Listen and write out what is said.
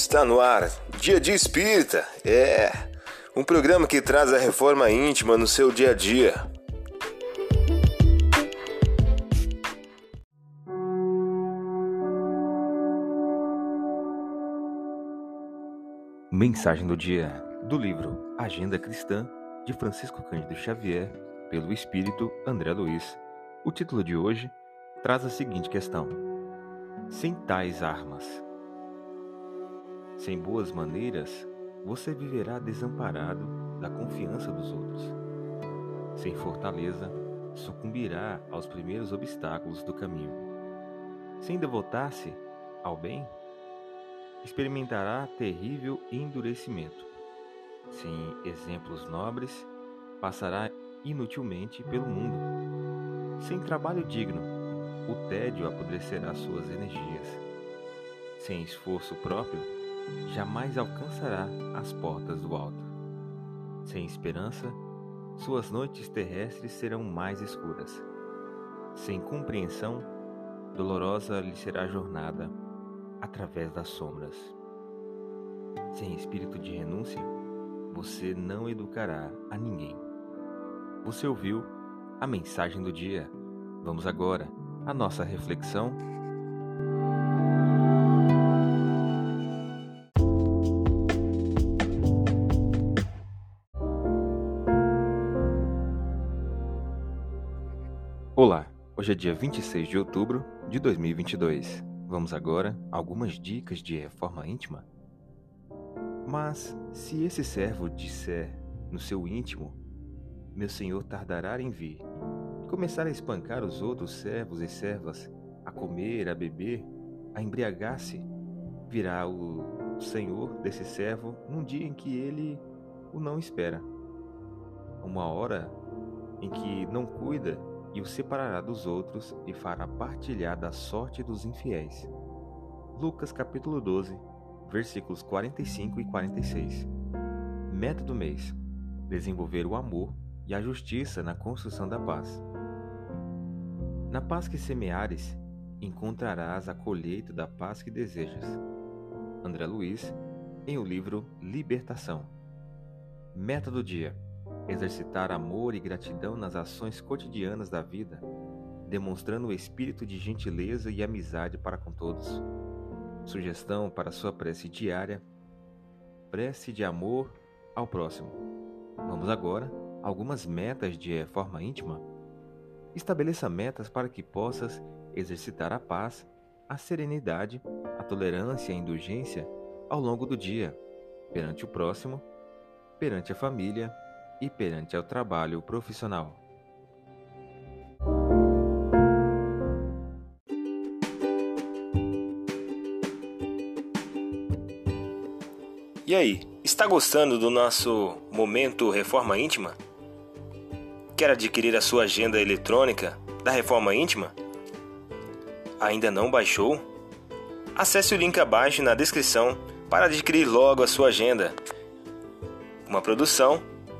Está no ar, Dia a Dia Espírita, um programa que traz a reforma íntima no seu dia a dia. Mensagem do dia, do livro Agenda Cristã, de Francisco Cândido Xavier, pelo Espírito André Luiz. O título de hoje traz a seguinte questão: sem tais armas. Sem boas maneiras, você viverá desamparado da confiança dos outros. Sem fortaleza, sucumbirá aos primeiros obstáculos do caminho. Sem devotar-se ao bem, experimentará terrível endurecimento. Sem exemplos nobres, passará inutilmente pelo mundo. Sem trabalho digno, o tédio apodrecerá suas energias. Sem esforço próprio, jamais alcançará as portas do alto. Sem esperança, suas noites terrestres serão mais escuras. Sem compreensão, dolorosa lhe será a jornada através das sombras. Sem espírito de renúncia, você não educará a ninguém. Você ouviu a mensagem do dia. Vamos agora à nossa reflexão. Olá, hoje é dia 26 de outubro de 2022. Vamos agora a algumas dicas de reforma íntima. Mas, se esse servo disser no seu íntimo, meu senhor tardará em vir, e começar a espancar os outros servos e servas, a comer, a beber, a embriagar-se, virá o senhor desse servo num dia em que ele o não espera, uma hora em que não cuida, e o separará dos outros e fará partilhar da sorte dos infiéis. Lucas capítulo 12, versículos 45 e 46. Meta do mês: desenvolver o amor e a justiça na construção da paz. Na paz que semeares, encontrarás a colheita da paz que desejas. André Luiz, em o livro Libertação. Meta do dia: exercitar amor e gratidão nas ações cotidianas da vida, demonstrando o espírito de gentileza e amizade para com todos. Sugestão para sua prece diária: prece de amor ao próximo. Vamos agora a algumas metas de reforma íntima. Estabeleça metas para que possas exercitar a paz, a serenidade, a tolerância e a indulgência ao longo do dia, perante o próximo, perante a família e perante ao trabalho profissional. E aí, está gostando do nosso momento Reforma Íntima? Quer adquirir a sua agenda eletrônica da Reforma Íntima? Ainda não baixou? Acesse o link abaixo na descrição para adquirir logo a sua agenda. Uma produção